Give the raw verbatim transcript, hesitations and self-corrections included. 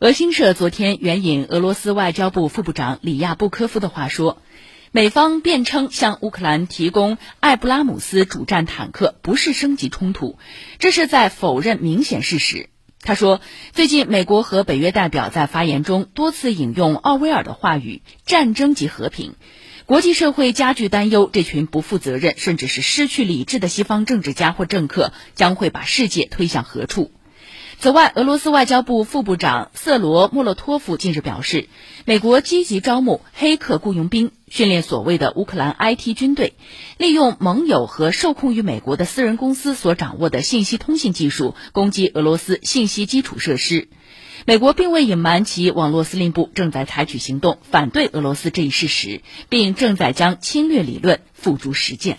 俄新社昨天援引俄罗斯外交部副部长里亚布科夫的话说，美方辩称向乌克兰提供艾布拉姆斯主战坦克不是升级冲突，这是在否认明显事实。他说，最近美国和北约代表在发言中多次引用奥威尔的话语，战争即和平。国际社会加剧担忧，这群不负责任甚至是失去理智的西方政治家或政客将会把世界推向何处。此外，俄罗斯外交部副部长瑟罗莫洛托夫近日表示，美国积极招募黑客雇佣兵，训练所谓的乌克兰 I T 军队，利用盟友和受控于美国的私人公司所掌握的信息通信技术，攻击俄罗斯信息基础设施。美国并未隐瞒其网络司令部正在采取行动反对俄罗斯这一事实，并正在将侵略理论付诸实践。